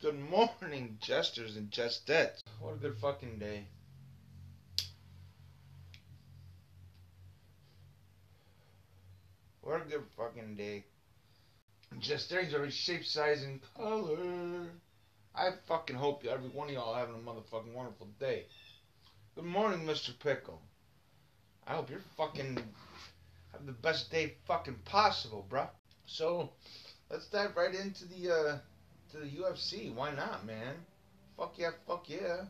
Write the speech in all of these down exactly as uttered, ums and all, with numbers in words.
Good morning, jesters and justettes. What a good fucking day. What a good fucking day. Jesters are in shape, size, and color. I fucking hope every one of y'all having a motherfucking wonderful day. Good morning, Mister Pickle. I hope you're fucking have the best day fucking possible, bruh. So, let's dive right into the, uh, to the U F C. Why not, man? Fuck yeah, fuck yeah.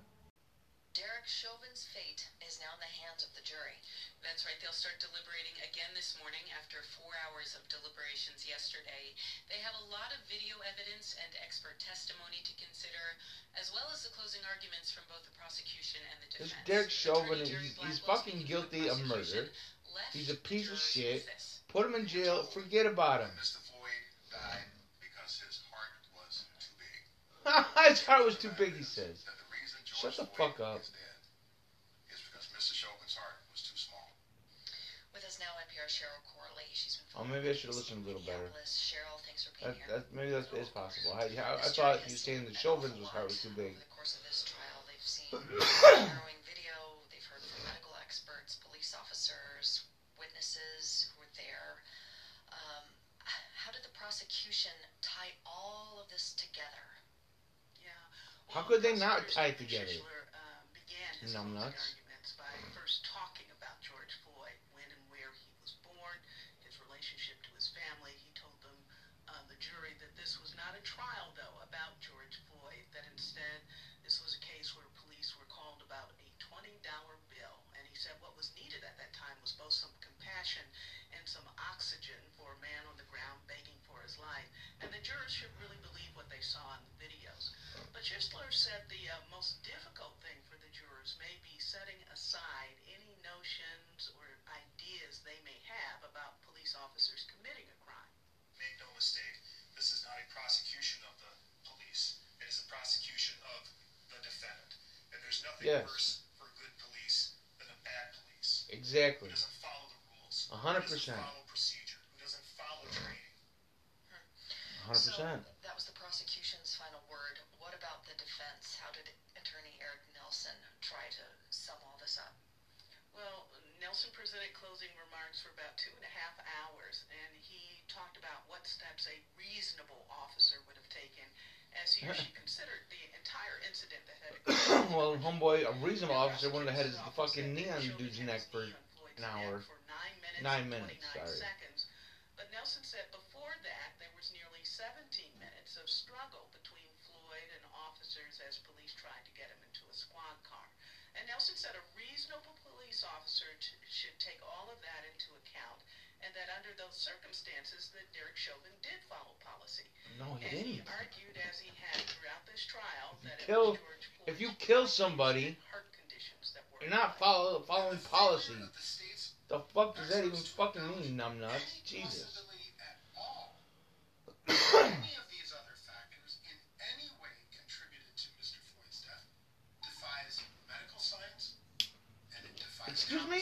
Derek Chauvin's fate is now in the hands of the jury. That's right, they'll start deliberating again this morning after four hours of deliberations yesterday. They have a lot of video evidence and expert testimony to consider, as well as the closing arguments from both the prosecution and the defense. This Derek Chauvin, he's, he's fucking guilty of murder. He's a piece of shit. Put him in jail. Forget about him. Mister Floyd died because his heart was too big. His heart was too big, he says. Shut the fuck up. Oh, maybe I should listen a little better. That, that, maybe that's it's possible. I, I, I thought you were saying the Chauvin's was hardly too big. Over the course of this trial, they've seen harrowing video. They've heard from medical experts, police officers, witnesses who were there. Um, how did the prosecution tie all of this together? Yeah. Well, how could they not tie it together? Uh, began his no, I'm not. Arguments by first talking about George Floyd, when and where he was born, his relationship to his family. He told them, uh, the jury, that this was not a trial, though, about George Floyd, that instead this was a case where police were called about a twenty dollar bill. And he said what was needed at that time was both some compassion and some oxygen for a man on the ground begging for his life. And the jurors should really believe what they saw in the videos. But Schistler said the uh, most difficult thing for the jurors may be setting aside any notions or ideas they may have about police officers committing a crime. Make no mistake, this is not a prosecution of the police. It is a prosecution of the defendant. And there's nothing yes. worse for good police than a bad police. Exactly. Who doesn't follow the rules. one hundred percent. Who doesn't follow procedure. Who doesn't follow training. one hundred percent. So, that was the prosecution's final word. What about the defense? How did attorney Eric Nelson try to sum all this up? Well, Nelson presented closing remarks for about two and a half hours, and he talked about what steps a reasonable officer would have taken as he or she considered the entire incident that had occurred. Well, homeboy, a reasonable officer wouldn't have had his fucking knee on dude's neck for an hour. For nine minutes, nine minutes sorry. Seconds. But Nelson said before that, there was nearly seventeen minutes of struggle between Floyd and officers as police tried to get him into a squad car. And Nelson said a reasonable police officer t should take all of that into account, and that under those circumstances that Derek Chauvin did follow policy. No, he and didn't. He argued, as he had throughout this trial, that if, kill, if you kill somebody, heart conditions that were you're not follow, following policy. The, the fuck does that even fucking mean, numbnuts? Jesus. Excuse me?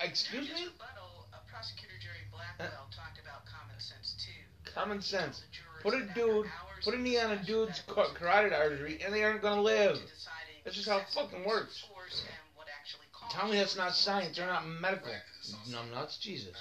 Excuse me? A prosecutor Jerry Blackwell talked about common sense too. Common sense. Put a dude, put a knee on a dude's carotid artery and they aren't gonna live. That's just how it fucking works. Tell me that's not science, they're not medical. Numbnuts, Jesus.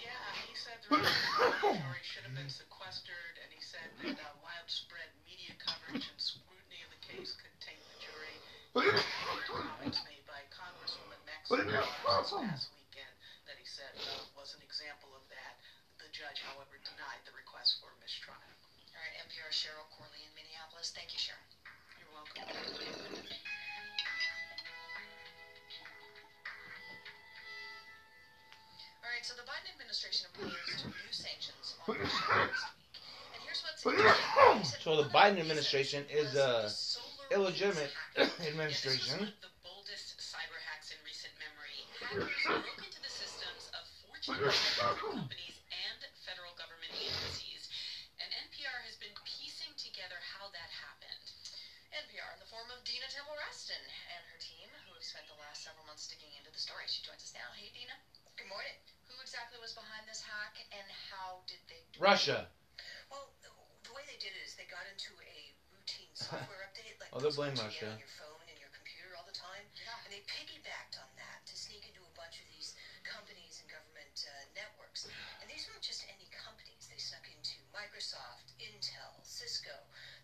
Yeah, he said the jury should have been sequestered, and he said that uh, widespread media coverage and scrutiny of the case could taint the jury. Comments made by Congresswoman Maxwell last weekend that he said uh, was an example of that. The judge, however, denied the request for mistrial. All right, N P R's Cheryl Corley in Minneapolis. Thank you, Cheryl. You're welcome. So the Biden administration imposed new sanctions on Russia this week. And here's what's interesting. So the Biden administration is a illegitimate administration. This was one of the boldest cyber hacks in Back into the systems of Fortune companies and federal government agencies. And N P R has been piecing together how that happened. N P R in the form of Dina Temple-Raston and her team, who have spent the last several months digging into the story. She joins us now. Hey, Dina. Good morning. Who exactly was behind this hack, and how did they do it? Russia. Well, the way they did it is they got into a routine software update. Like oh, they'll blame Russia. On your phone and your computer all the time. Yeah. And they piggybacked on that to sneak into a bunch of these companies and government uh, networks. And these weren't just any companies. They snuck into Microsoft, Intel, Cisco,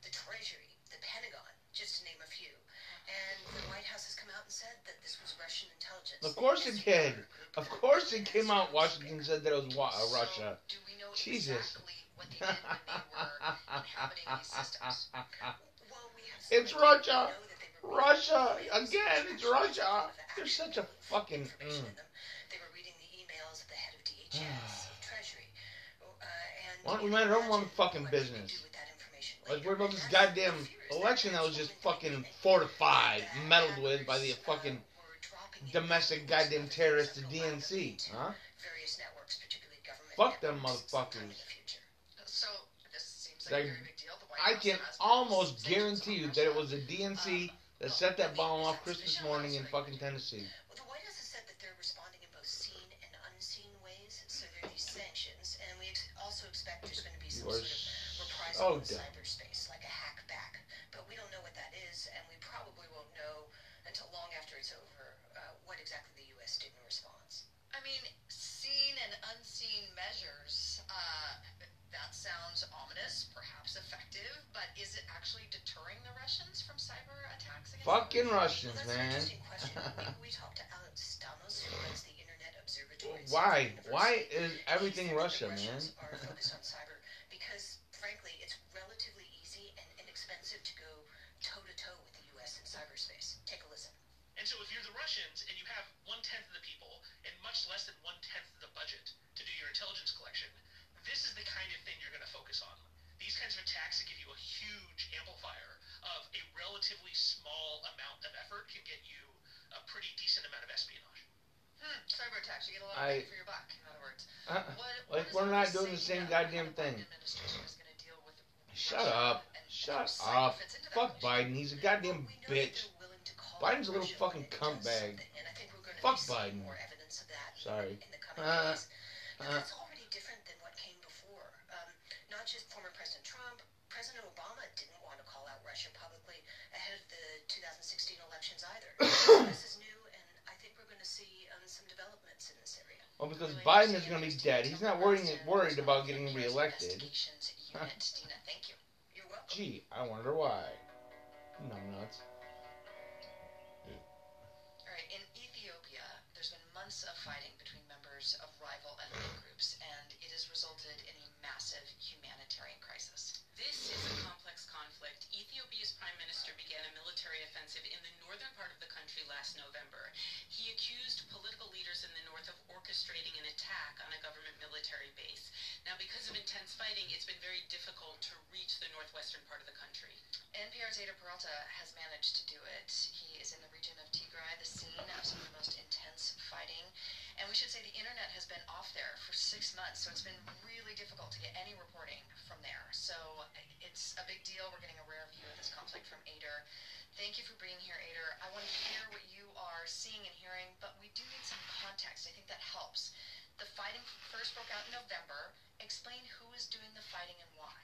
the Treasury, the Pentagon, just to name a few. And the White House has come out and said that this was Russian intelligence. Of course it did. Of course it came out. Washington said that it was wa uh, Russia. So do we know Jesus. Exactly what they did when they were inhabiting these systems? Well, we have it's Russia. Russia. Again, it's Russia. There's such a fucking... Mm. They were reading the emails of the head of D H S, of Treasury. Uh, and why don't we mind our own fucking business? I was worried about this goddamn election that was just fucking fortified, meddled with by the fucking domestic goddamn terrorists, the D N C, huh? Fuck them motherfuckers. Like, I can almost guarantee you that it was the D N C that set that bomb off Christmas morning in fucking Tennessee. Oh, cyberspace, like a hack back, but we don't know what that is, and we probably won't know until long after it's over uh, what exactly the U S did in response. I mean, seen and unseen measures, uh, that sounds ominous, perhaps effective, but is it actually deterring the Russians from cyber attacks against fucking them? Russians, well, that's man. An interesting question. Maybe we talk to Alex Stamos, who runs the Internet Observatory. Well, why? Why is everything Russia, man? Russians are focused on cyber because... frankly, it's relatively easy and inexpensive to go toe-to-toe with the U S in cyberspace. Take a listen. And so if you're the Russians and you have one-tenth of the people and much less than one-tenth of the budget to do your intelligence collection, this is the kind of thing you're going to focus on. These kinds of attacks that give you a huge amplifier of a relatively small amount of effort can get you a pretty decent amount of espionage. Hmm, cyber attacks, you get a lot of bang for your buck, in other words. Uh, what, like, what we're not doing the same goddamn thing. Shut up. Shut up. Fuck Biden. He's a goddamn bitch. Biden's a little fucking cunt bag. Fuck Biden. Sorry. Uh, uh, that's already different than what came before. Um, not just former President Trump. President Obama didn't want to call out Russia publicly ahead of the two thousand sixteen elections either. This is new, and I think we're going to see um, some developments in this area. Well, because Biden is going to be dead. He's not worried, worried about getting reelected. Dina, thank you. You're welcome. Gee, I wonder why. No, I'm not. All right, in Ethiopia, there's been months of fighting between members of rival ethnic groups, and it has resulted in a massive humanitarian crisis. This is a complex conflict. Ethiopia's prime minister began a military offensive in the northern part of the country last November. He accused political leaders in the north of orchestrating an attack on a government military base. Now, because of intense fighting, it's been very difficult to reach the northwestern part of the country. N P R's Eyder Peralta has managed to do it. He is in the region of Tigray, the scene of some of the most intense fighting. And we should say the internet has been off there for six months, so it's been really difficult to get any reporting from there. So it's a big deal. We're getting a rare view of this conflict from Eyder. Thank you for being here, Eyder. I want to hear what you are seeing and hearing, but we do need some context. I think that helps. The fighting first broke out in November. Explain who is doing the fighting and why.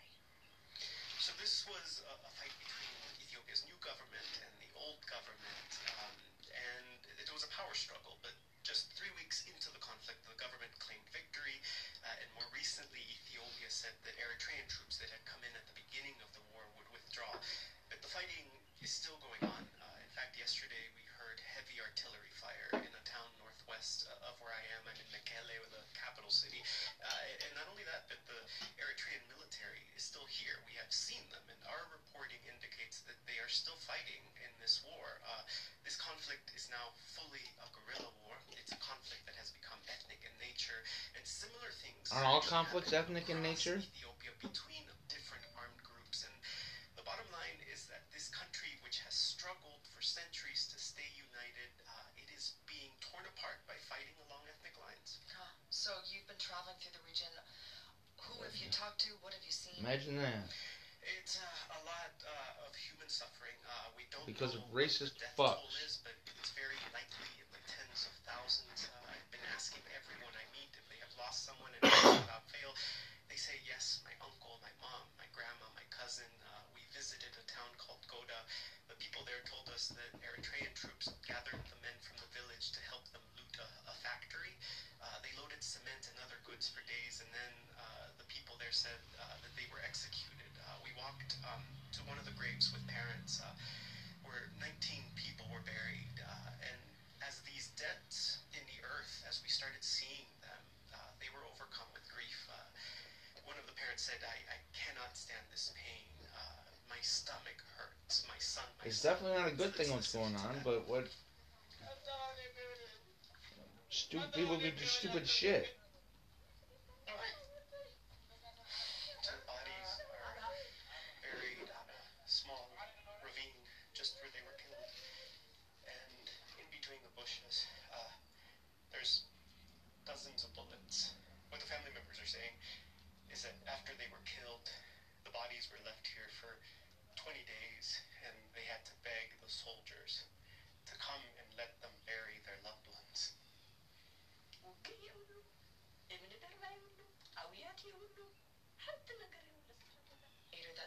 So this was a, a fight between Ethiopia's new government and the old government, um, and it was a power struggle. But just three weeks into the conflict, the government claimed victory, uh, and more recently, Ethiopia said that Eritrean troops that had come in at the beginning of the war would withdraw. But the fighting is still going on. Uh, in fact, yesterday we heard heavy artillery fire in a town northwest uh, of where I am. I'm in Mekelle, the capital city. Uh, and not only that, but the Eritrean military is still here. We have seen them, and our reporting indicates that they are still fighting in this war. Uh, this conflict is now fully a guerrilla war. It's a conflict that has become ethnic in nature, and similar things... Are all conflicts ethnic in nature? Ethiopia between different armed groups, and the bottom line is that this country, which has struggled for centuries to stay united. Uh, it is being torn apart by fighting along ethnic lines. Huh. So you've been traveling through the region. Who have you talked to? What have you seen? Imagine that. It's uh, a lot uh, of human suffering. Uh, we don't because know of racist what the death fucks. toll is, but it's very likely in the tens of thousands. Uh, I've been asking everyone I meet if they have lost someone and without fail. They say, yes, my uncle, my mom, my grandma, my cousin. Uh, we visited a town called Goda. The people there told us that Eritrean troops gathered the men from the village to help them loot a, a factory. Uh, they loaded cement and other goods for days, and then uh, the people there said uh, that they were executed. Uh, we walked um, to one of the graves with parents, uh, where nineteen people were buried. Uh, and as these depths in the earth, as we started seeing them, uh, they were overcome with grief. Uh, one of the parents said, I, I cannot stand this pain. Uh, my stomach hurts. My son, my It's son definitely not a good thing what's going on, but what... Stupid people do stupid shit.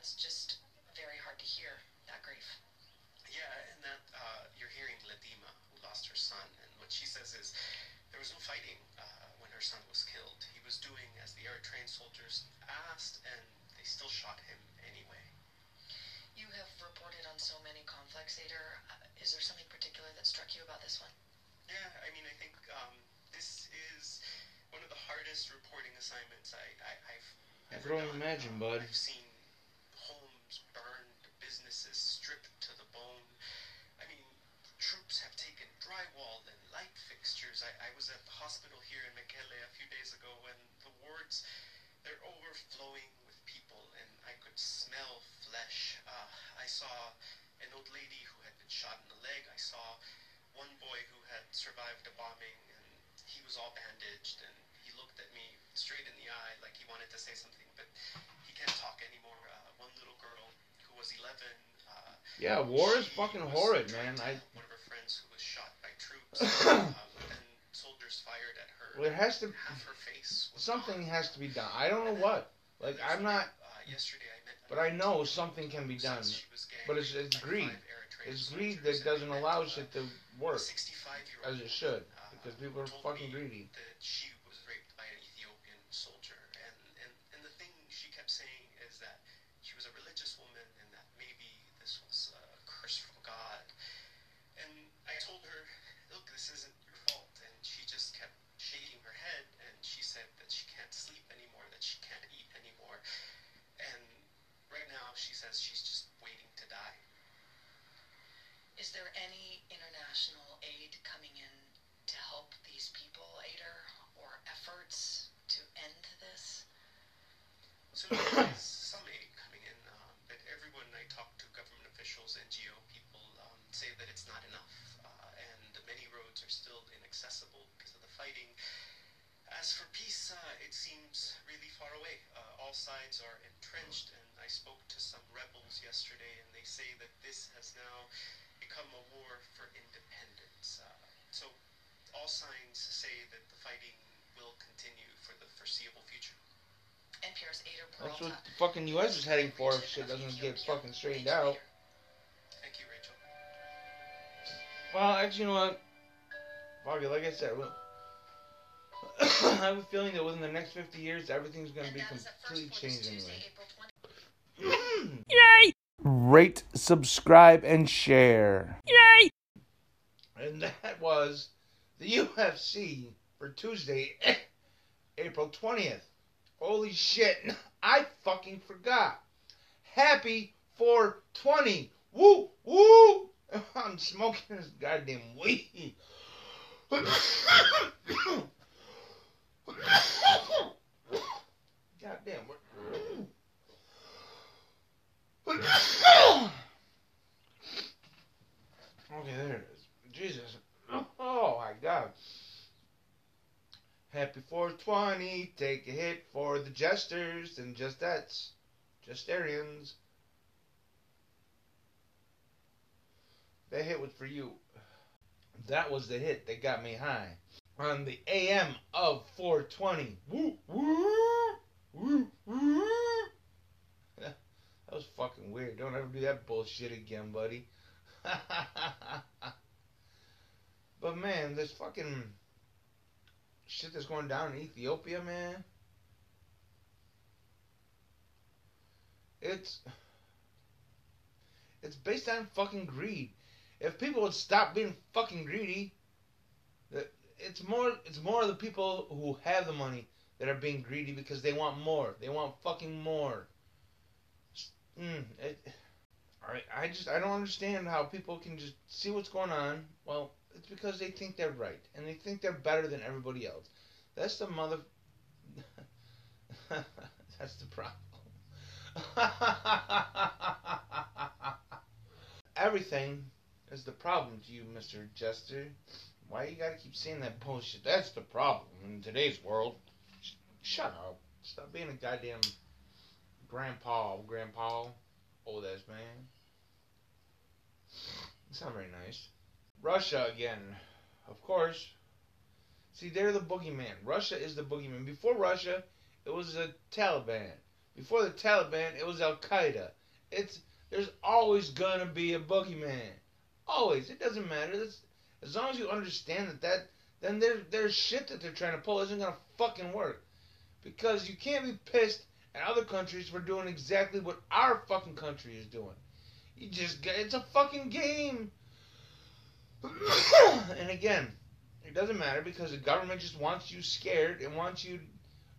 It's just very hard to hear, that grief. Yeah, and that uh, you're hearing Ladima, who lost her son, and what she says is there was no fighting uh, when her son was killed. He was doing as the Eritrean soldiers asked, and they still shot him anyway. You have reported on so many conflicts, Eyder. Uh, is there something particular that struck you about this one? Yeah, I mean, I think um, this is one of the hardest reporting assignments I, I, I've I ever done. I can only imagine, bud. I've seen homes burned, businesses stripped to the bone. I mean, troops have taken drywall and light fixtures. I, I was at the hospital here in Mekelle a few days ago, and the wards, they're overflowing with people, and I could smell flesh. Uh, I saw an old lady who had been shot in the leg. I saw one boy who had survived a bombing, and he was all bandaged, and he looked at me straight in the eye like he wanted to say something, but he can't talk anymore. Uh, one little girl who was eleven. Uh, yeah, war is fucking horrid, man. I... One of her friends who was shot by troops, um, and soldiers fired at her. Well, it has to... Half her face was something gone. Has to be done. I don't know what. Like, I'm not... Uh, yesterday I met... But I know something can be done. But it's, it's greed. It's greed that doesn't allow shit to work as it should. Because people are fucking greedy. She's just waiting to die. Is there any international aid coming in to help these people, Eyder, or efforts to end this? So there is some aid coming in, um, but everyone I talk to, government officials, N G O people, um, say that it's not enough, uh, and many roads are still inaccessible because of the fighting. As for peace, uh, it seems really far away. Uh, all sides are entrenched, and I spoke to some rebels yesterday, and they say that this has now become a war for independence. Uh, so all signs say that the fighting will continue for the foreseeable future. N P R's Eyder Peralta. That's what the fucking U S is heading for if shit doesn't get fucking straightened out. Thank you, Rachel. Well, actually, you know what? Bobby, like I said, we'll... I have a feeling that within the next fifty years, everything's going to be completely changed anyway. Yay! Rate, subscribe, and share. Yay! And that was the U F C for Tuesday, April twentieth. Holy shit, I fucking forgot. Happy four twenty. Woo! Woo! I'm smoking this goddamn weed. God damn, we're... Okay, there it is. Jesus. Oh, my God. Happy four twenty. Take a hit for the jesters and just that's. Jesterians. That hit was for you. That was the hit that got me high. On the A M of four twenty. Woo, woo, woo, woo. That was fucking weird. Don't ever do that bullshit again, buddy. But man, this fucking shit that's going down in Ethiopia, man. It's it's based on fucking greed. If people would stop being fucking greedy, it's more it's more of the people who have the money that are being greedy because they want more. They want fucking more. Mm, it, I just, I don't understand how people can just see what's going on. Well, it's because they think they're right. And they think they're better than everybody else. That's the mother... That's the problem. Everything is the problem to you, Mister Jester. Why you gotta keep saying that bullshit? That's the problem in today's world. Sh shut up. Stop being a goddamn grandpa, grandpa, old ass man. It's not very nice. Russia again, of course. See, they're the boogeyman. Russia is the boogeyman. Before Russia, it was the Taliban. Before the Taliban, it was Al Qaeda. It's there's always gonna be a boogeyman. Always. It doesn't matter. That's, as long as you understand that, that then their their shit that they're trying to pull isn't gonna fucking work, because you can't be pissed at other countries for doing exactly what our fucking country is doing. You just it's a fucking game. And again, it doesn't matter because the government just wants you scared and wants you...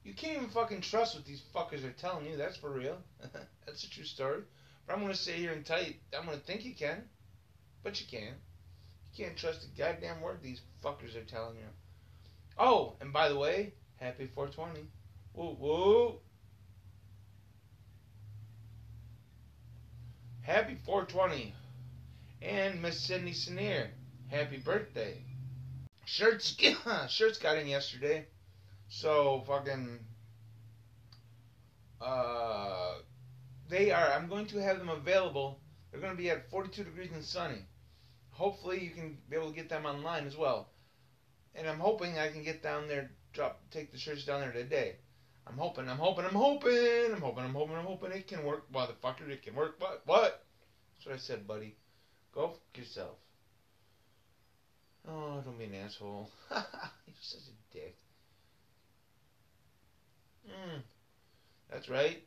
You can't even fucking trust what these fuckers are telling you. That's for real. That's a true story. But I'm going to sit here and tell you... I'm going to think you can. But you can't. You can't trust a goddamn word these fuckers are telling you. Oh, and by the way, happy four twenty. Whoa, whoa. Happy four twenty. And Miss Sydney Sneer. Happy birthday. Shirts, shirts got in yesterday. So, fucking... Uh, they are... I'm going to have them available. They're going to be at forty-two degrees and sunny. Hopefully, you can be able to get them online as well. And I'm hoping I can get down there, drop, take the shirts down there today. I'm hoping, I'm hoping, I'm hoping, I'm hoping, I'm hoping, I'm hoping it can work, motherfucker. It can work, but what? That's what I said, buddy. Go fuck yourself. Oh, don't be an asshole. You're such a dick. Mm, that's right.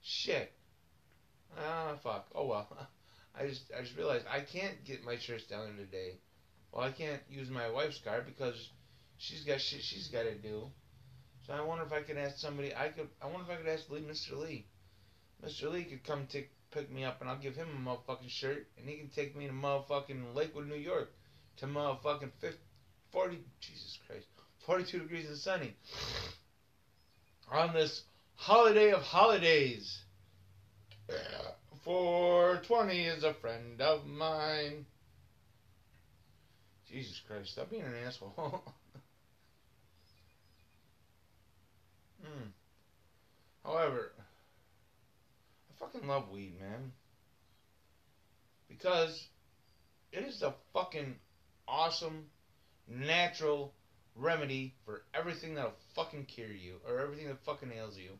Shit. Ah, fuck. Oh, well. I just I just realized I can't get my shirts down there today. Well, I can't use my wife's card because she's got shit she's got to do. So I wonder if I could ask somebody. I could. I wonder if I could ask Lee, Mister Lee. Mister Lee could come take... pick me up and I'll give him a motherfucking shirt and he can take me to motherfucking Lakewood, New York to motherfucking fifty, forty, Jesus Christ, forty-two degrees and sunny on this holiday of holidays. four twenty is a friend of mine. Jesus Christ, stop being an asshole. Hmm. However, I fucking love weed, man. Because it is the fucking awesome, natural remedy for everything that'll fucking cure you or everything that fucking ails you.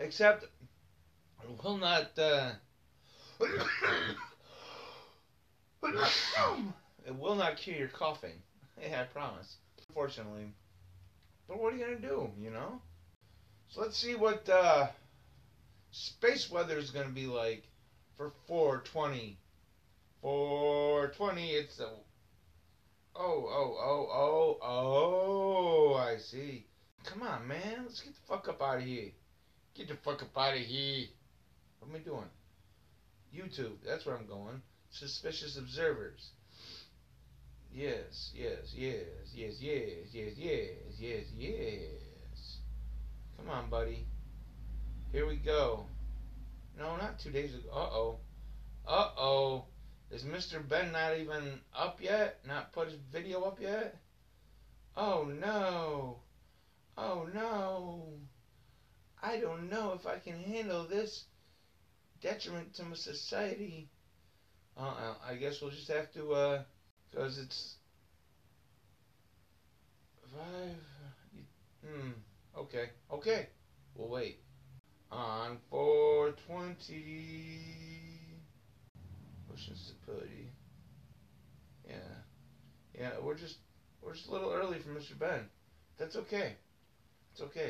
Except it will not uh it will not cure your coughing. Yeah, I promise. Unfortunately. But what are you going to do, you know? So let's see what uh, space weather is going to be like for four twenty. four twenty, it's a... Oh, oh, oh, oh, oh, I see. Come on, man. Let's get the fuck up out of here. Get the fuck up out of here. What am I doing? YouTube, that's where I'm going. Suspicious Observers. Yes, yes, yes, yes, yes, yes, yes, yes, yes. Come on, buddy. Here we go. No, not two days ago. Uh-oh. Uh-oh. Is Mister Ben not even up yet? Not put his video up yet? Oh, no. Oh, no. I don't know if I can handle this detriment to my society. Uh-uh. I guess we'll just have to, uh, because it's five. Hmm. Okay. Okay. We'll wait. On four twenty. Ocean stability. Yeah. Yeah, we're just, we're just a little early for Mister Ben. That's okay. It's okay.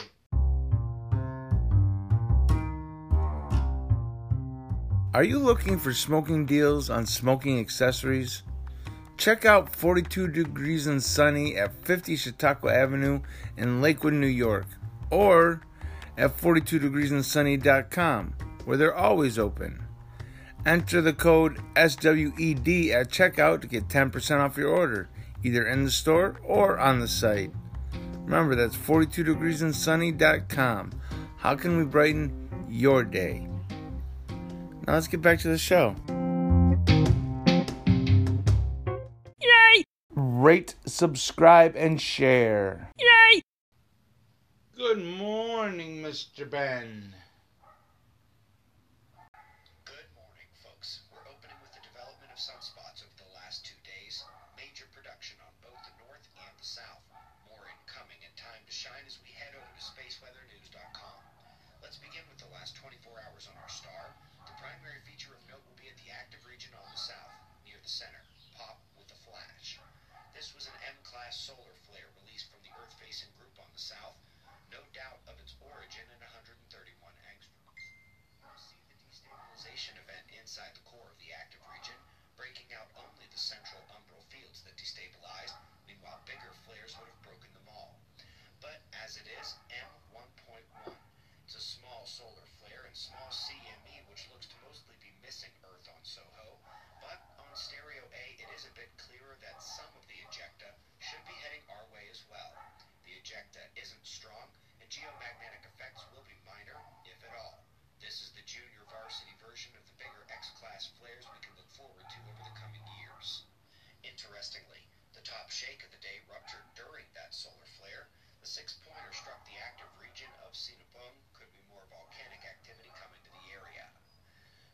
Are you looking for smoking deals on smoking accessories? Check out forty-two Degrees and Sunny at fifty Chautauqua Avenue in Lakewood, New York, or at forty-two degrees and sunny dot com, where they're always open. Enter the code S W E D at checkout to get ten percent off your order, either in the store or on the site. Remember, that's forty-two degrees and sunny dot com. How can we brighten your day? Now let's get back to the show. Yay! Rate, subscribe, and share. Yay! Good morning, Mister Ben. Good morning, folks. We're opening with the development of sunspots over the last two days. Major production on both the north and the south. More incoming and time to shine as we head over to space weather news dot com. Let's begin with the last twenty-four hours on our star. The primary feature of note will be at the active region on the south, near the center, pop with a flash. This was an M class solar flare released from the Earth-facing group on the south, no doubt of its origin in one hundred thirty-one angstrom. We'll see the destabilization event inside the core of the active region, breaking out only the central umbral fields that destabilized. Meanwhile, bigger flares would have broken them all. But as it is, M one point one. It's a small solar flare and small C M E, which looks to mostly be missing Earth on SOHO, but on Stereo A, it is a bit clearer that some of the ejecta should be heading our way as well. The ejecta isn't strong, and geomagnetic effects will be minor, if at all. This is the junior varsity version of the bigger X class flares we can look forward to over the coming years. Interestingly, the top shake of the day ruptured during that solar flare. The six-pointer struck the active region of Sinabung. Could be more volcanic activity coming to the area.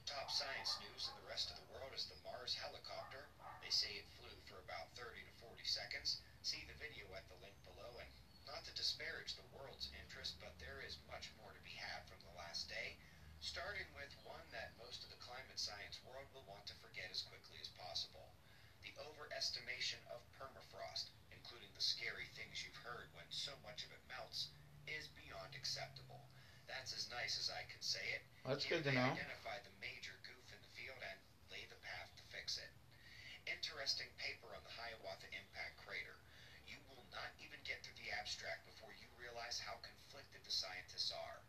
Top science news in the rest of the world is the Mars helicopter. They say it flew for about thirty to forty seconds. See the video at the link below. And not to disparage the world's interest, but there is much more to be had from the last day, starting with one that most of the climate science world will want to forget as quickly as possible. The overestimation of permafrost, including the scary things you've heard when so much of it melts, is beyond acceptable. That's as nice as I can say it. That's good to know. Identify the major goof in the field and lay the path to fix it. Interesting paper on the Hiawatha Impact Crater. You will not even get through the abstract before you realize how conflicted the scientists are.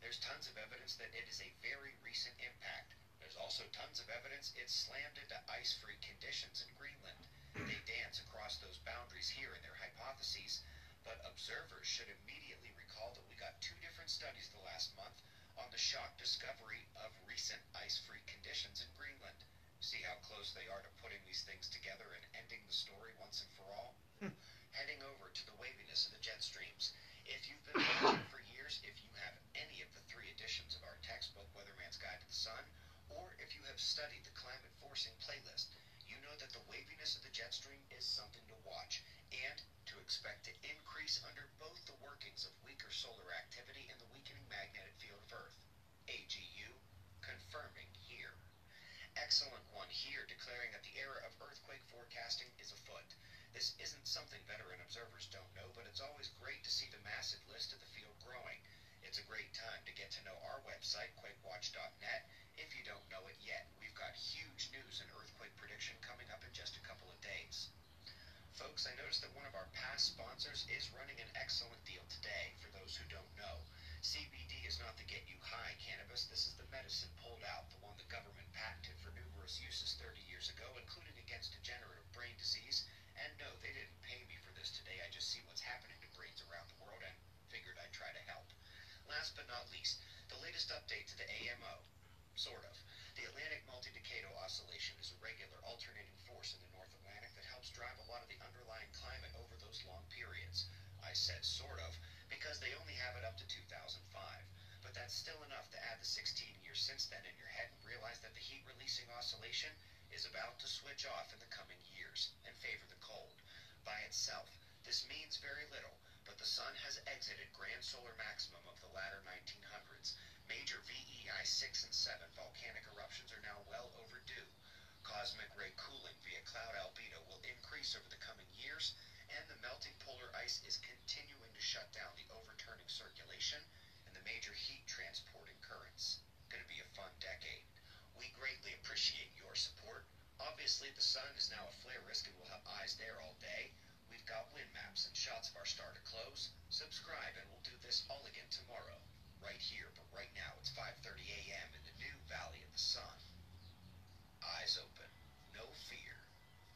There's tons of evidence that it is a very recent impact. There's also tons of evidence it's slammed into ice-free conditions in Greenland. They dance across those boundaries here in their hypotheses, but observers should immediately recall that we got two different studies the last month on the shock discovery of recent ice-free conditions in Greenland. See how close they are to putting these things together and ending the story once and for all? Hmm. Heading over to the waviness of the jet streams. If you've been watching for years, if you have any of the three editions of our textbook, Weatherman's Guide to the Sun, or if you have studied the climate forcing playlist, you know that the waviness of the jet stream is something to watch and to expect to increase under both the workings of weaker solar activity and the weakening magnetic field of Earth. A G U, confirming here. Excellent one here, declaring that the era of earthquake forecasting is afoot. This isn't something veteran observers don't know, but it's always great to see the massive list of the field growing. It's a great time to get to know our website, Quake Watch dot net. If you don't know it yet, we've got huge news and earthquake prediction coming up in just a couple of days. Folks, I noticed that one of our past sponsors is running an excellent deal today, for those who don't know. C B D is not the get-you-high cannabis. This is the medicine pulled out, the one the government patented for numerous uses thirty years ago, including against degenerative brain disease. And no, they didn't pay me for this today. I just see what's happening to brains around the world and figured I'd try to help. Last but not least, The latest update to the A M O, sort of. The Atlantic Multidecadal Oscillation is a regular alternating force in the North Atlantic that helps drive a lot of the underlying climate over those long periods. I said sort of, because they only have it up to two thousand five. But that's still enough to add the sixteen years since then in your head and realize that the heat-releasing oscillation is about to switch off in the coming years and favor the cold. By itself, this means very little, but the sun has exited grand solar maximum of the latter nineteen hundreds. Major V E I six and seven volcanic eruptions are now well overdue. Cosmic ray cooling via cloud albedo will increase over the coming years, and the melting polar ice is continuing to shut down the overturning circulation and the major heat transporting currents. Going to be a fun decade. We greatly appreciate your support. Obviously, the sun is now a flare risk and we'll have eyes there all day. We've got wind maps and shots of our star to close. Subscribe and we'll do this all again tomorrow. Right here, but right now it's five thirty a m in the new Valley of the Sun. Eyes open. No fear.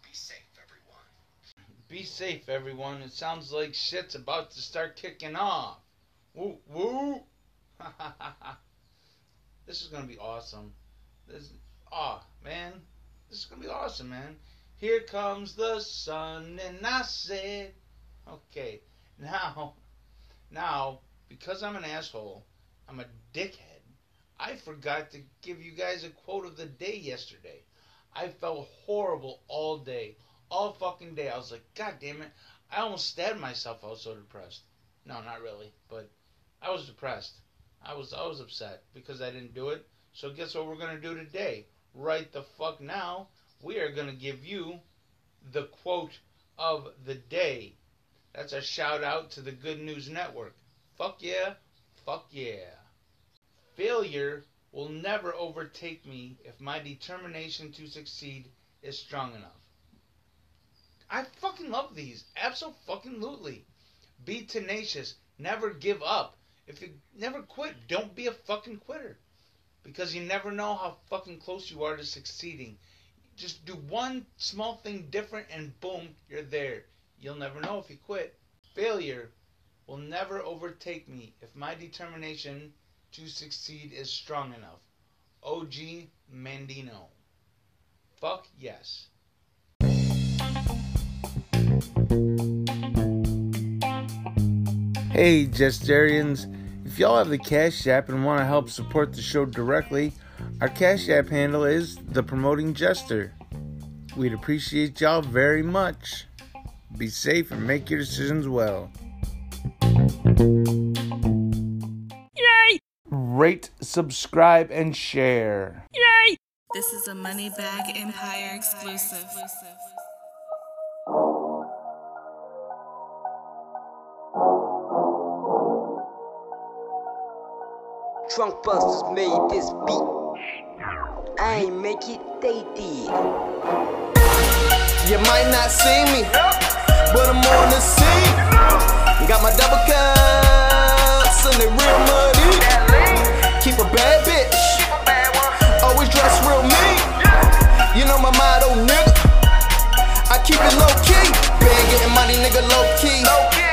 Be safe, everyone. Be safe, everyone. It sounds like shit's about to start kicking off. Woo, woo. Ha, ha, ha, ha. This is going to be awesome. This, ah, oh, man. This is going to be awesome, man. Here comes the sun, and I said... Okay, now, now, because I'm an asshole, I'm a dickhead, I forgot to give you guys a quote of the day yesterday. I felt horrible all day, all fucking day. I was like, God damn it, I almost stabbed myself. I was so depressed. No, not really, but I was depressed. I was, I was upset because I didn't do it. So guess what we're going to do today? Right the fuck now, we are going to give you the quote of the day. That's a shout out to the Good News Network. Fuck yeah, fuck yeah. Failure will never overtake me if my determination to succeed is strong enough. I fucking love these. Abso-fucking-lutely. Be tenacious. Never give up. If you never quit, don't be a fucking quitter. Because you never know how fucking close you are to succeeding. Just do one small thing different and boom, you're there. You'll never know if you quit. Failure will never overtake me if my determination to succeed is strong enough. O G Mandino. Fuck yes. Hey, Jestarians. If y'all have the Cash App and want to help support the show directly, our Cash App handle is The Promoting Jester. We'd appreciate y'all very much. Be safe and make your decisions well. Yay! Rate, subscribe, and share. Yay! This is a Money Bag Empire exclusive. Drunk Busters made this beat. I ain't make it, they did. You might not see me, but I'm on the scene. Got my double cups and they real muddy. Keep a bad bitch, always dress real mean. You know my motto, nigga, I keep it low key. Been getting money, nigga, low key.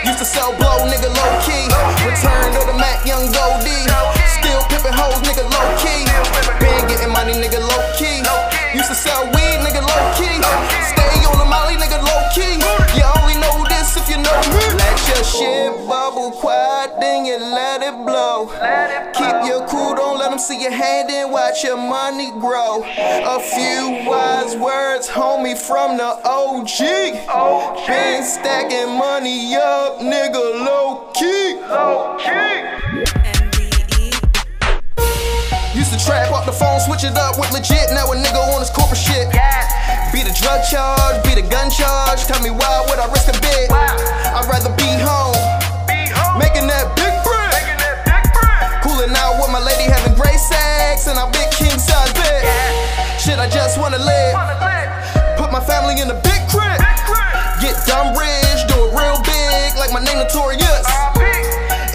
Used to sell blow, nigga, low key. Return to the Mac, young Goldie. Pippin' hoes, nigga, low-key. Been getting money, nigga, low-key. Used to sell weed, nigga, low-key. Stay on the molly, nigga, low-key. You only know this if you know me. Let your shit bubble quiet, then you let it blow. Keep your cool, don't let them see your hand and watch your money grow. A few wise words, homie, from the O G. Been stacking money up, nigga, low-key. Low-key. Trap off the phone, switch it up with legit. Now a nigga on his corporate shit. Yeah. Be the drug charge, be the gun charge. Tell me why would I risk a bit? Wow. I'd rather be home, be home. Making that big bread. Cooling out with my lady, having great sex, and I big king size bed. Yeah. Shit, I just wanna live. wanna live. Put my family in a big crib. Big crib. Get dumb rich, do it real big, like my name Notorious.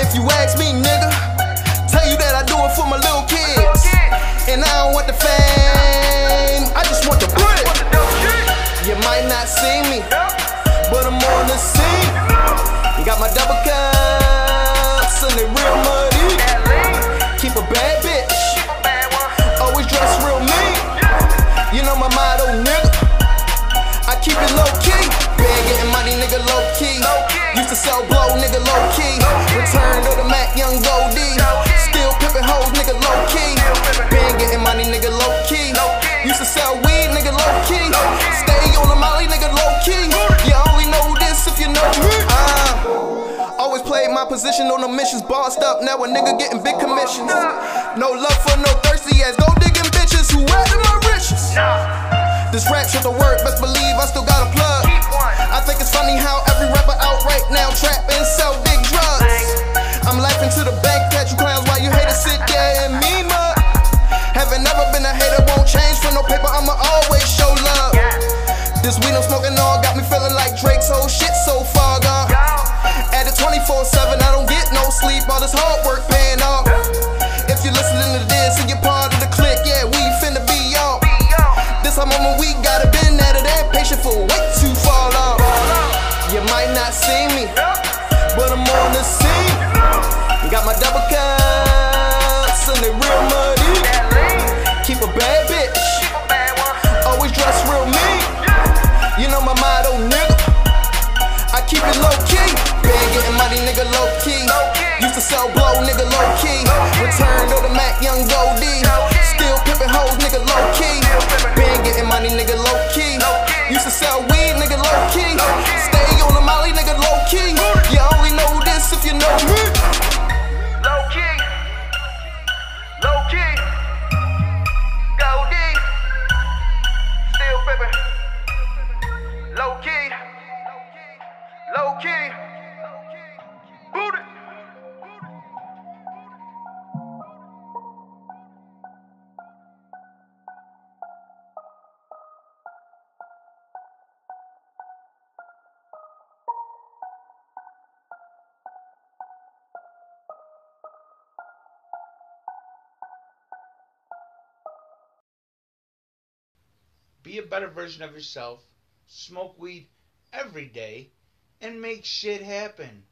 If you ask me, nigga, tell you that I do it for my little kids. And I don't want the fame, I just want the bread. You might not see me, but I'm on the scene. Got my double cups and they real muddy. Keep a bag. position on no missions. Bossed up, now a nigga getting big commissions. No love for no thirsty ass gold digging bitches who after my riches. This rap shit'll work, best believe I still got a plug. I think it's funny how every rapper out right now trap and sell big drugs. I'm laughing to the bank that you clowns while you haters sit there and meme up. Haven't never been a hater, won't change for no paper, I'ma always show love. This weed I'm smoking all got me feeling like Drake's whole shit so far gone. At it twenty-four seven, I don't get no sleep, all this hard work paying off. If you're listening to this and you're part of the clique, yeah, we finna be y'all. This our moment, we gotta been out of that patient for way too far long. You might not see me, but I'm on the scene. Got my double cups and they real muddy. Keep a bad bitch, always dress real mean. You know my motto, nigga, I keep it low key. Been getting money, nigga, low key. Used to sell blow, nigga, low key. Return to the Mac, young Goldie. Still pimping hoes, nigga, low key. Been getting money, nigga, low key. Used to sell weed, nigga, low key. Stay on the molly, nigga, low key. You only know this if you know me. Be a better version of yourself, smoke weed every day, and make shit happen.